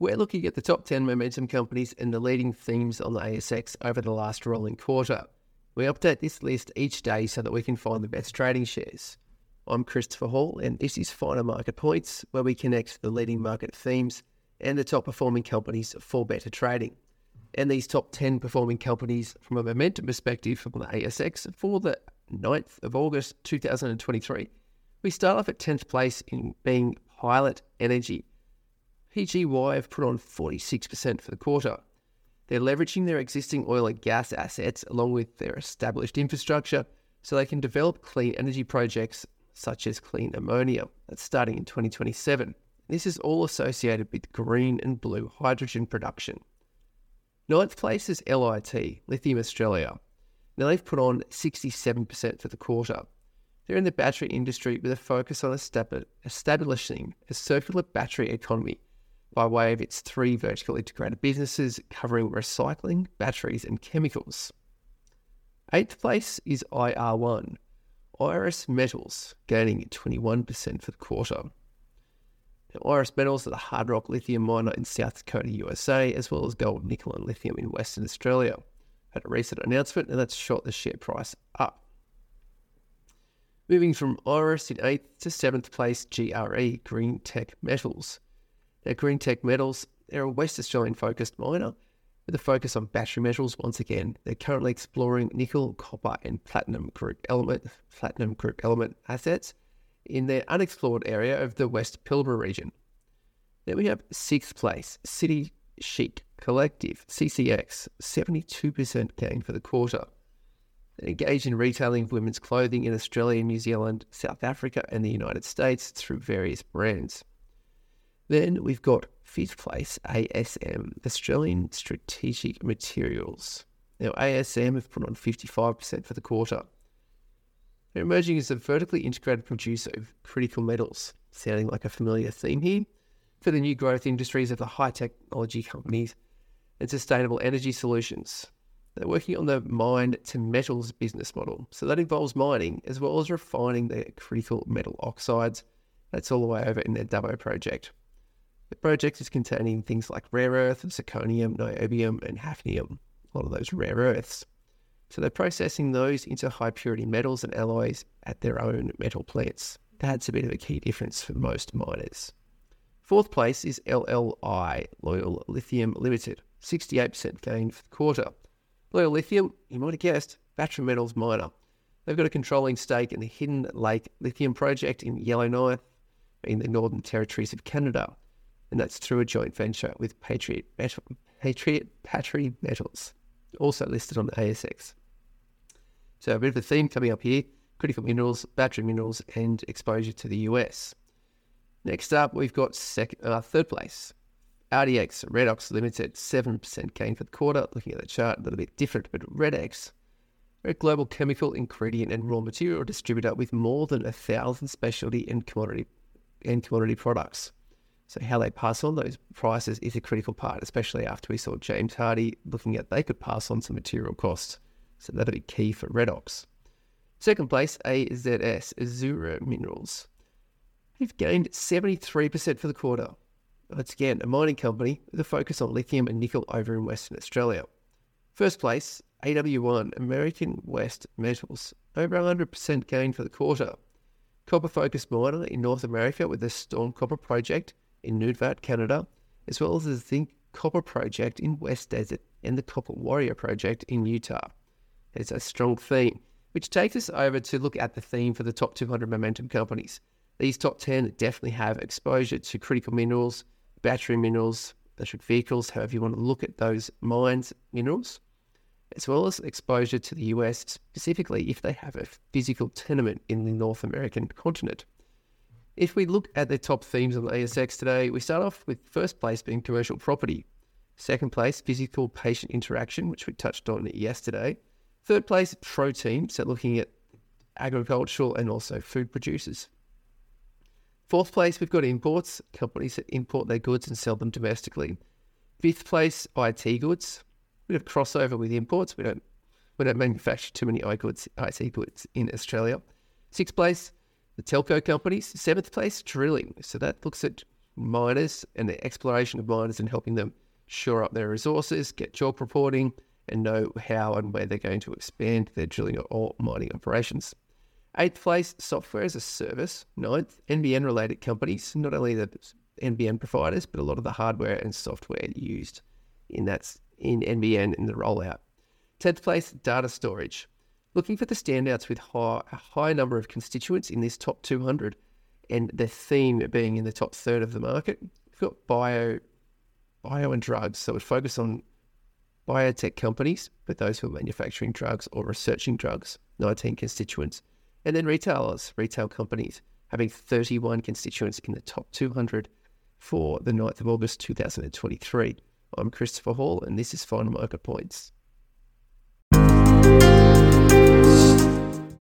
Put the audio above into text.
We're looking at the top 10 momentum companies and the leading themes on the ASX over the last rolling quarter. We update this list each day so that we can find the best trading shares. I'm Christopher Hall, and this is Finer Market Points, where we connect the leading market themes and the top performing companies for better trading. And these top 10 performing companies from a momentum perspective from the ASX for the 9th of August 2023. We start off at 10th place in being Pilot Energy. PGY have put on 46% for the quarter. They're leveraging their existing oil and gas assets along with their established infrastructure so they can develop clean energy projects such as clean ammonia. That's starting in 2027. This is all associated with green and blue hydrogen production. Ninth place is LIT, Lithium Australia. Now they've put on 67% for the quarter. They're in the battery industry with a focus on establishing a circular battery economy by way of its three vertically integrated businesses covering recycling, batteries and chemicals. 8th place is IR1, Iris Metals, gaining 21% for the quarter. Now, Iris Metals are the hard rock lithium miner in South Dakota, USA, as well as gold, nickel and lithium in Western Australia. Had a recent announcement and that's shot the share price up. Moving from Iris in 8th to 7th place, GRE, Green Tech Metals. Now, Green Tech Metals, they're a West Australian-focused miner with a focus on battery metals once again. They're currently exploring nickel, copper and platinum group element assets in their unexplored area of the West Pilbara region. Then we have 6th place, City Chic Collective, CCX, 72% gain for the quarter. They engage in retailing of women's clothing in Australia, New Zealand, South Africa and the United States through various brands. Then we've got 5th place, ASM, Australian Strategic Materials. Now, ASM have put on 55% for the quarter. They're emerging as a vertically integrated producer of critical metals, sounding like a familiar theme here, for the new growth industries of the high technology companies and sustainable energy solutions. They're working on the mine-to-metals business model, so that involves mining as well as refining their critical metal oxides. That's all the way over in their Dubbo Project. The project is containing things like rare earth, zirconium, niobium and hafnium, a lot of those rare earths. So they're processing those into high purity metals and alloys at their own metal plants. That's a bit of a key difference for most miners. 4th place is LLI, Loyal Lithium Limited, 68% gain for the quarter. Loyal Lithium, you might have guessed, battery metals miner. They've got a controlling stake in the Hidden Lake Lithium Project in Yellowknife in the Northern Territories of Canada. And that's through a joint venture with Patriot Battery Metals, also listed on the ASX. So a bit of a theme coming up here, critical minerals, battery minerals, and exposure to the US. Next up, we've got 3rd place, RDX, Redox Limited, 7% gain for the quarter. Looking at the chart, a little bit different, but Redox, they're a global chemical ingredient and raw material distributor with more than 1,000 specialty and commodity products. So how they pass on those prices is a critical part, especially after we saw James Hardie looking at they could pass on some material costs. So that'll be key for Redox. 2nd place, AZS, Azure Minerals. They've gained 73% for the quarter. That's again a mining company with a focus on lithium and nickel over in Western Australia. 1st place, AW1, American West Metals, over 100% gain for the quarter. Copper-focused miner in North America with the Storm Copper Project in Nunavut, Canada, as well as the Zinc Copper Project in West Desert and the Copper Warrior Project in Utah. It's a strong theme, which takes us over to look at the theme for the top 200 momentum companies. These top 10 definitely have exposure to critical minerals, battery minerals, electric vehicles, however you want to look at those mines minerals, as well as exposure to the US, specifically if they have a physical tenement in the North American continent. If we look at the top themes on the ASX today, we start off with 1st place being commercial property, 2nd place physical patient interaction, which we touched on yesterday, 3rd place protein, so looking at agricultural and also food producers. 4th place we've got imports, companies that import their goods and sell them domestically. 5th place IT goods, we have crossover with imports, we don't manufacture too many IT goods in Australia. 6th place the telco companies. 7th place, drilling. So that looks at miners and the exploration of miners and helping them shore up their resources, get JORC reporting, and know how and where they're going to expand their drilling or mining operations. 8th place, software as a service. 9th, NBN-related companies, not only the NBN providers, but a lot of the hardware and software used in NBN in the rollout. 10th place, data storage. Looking for the standouts with a high number of constituents in this top 200, and the theme being in the top third of the market. We've got bio and drugs, so we focus on biotech companies, but those who are manufacturing drugs or researching drugs, 19 constituents. And then retailers, retail companies, having 31 constituents in the top 200 for the 9th of August 2023. I'm Christopher Hall, and this is Final Market Points.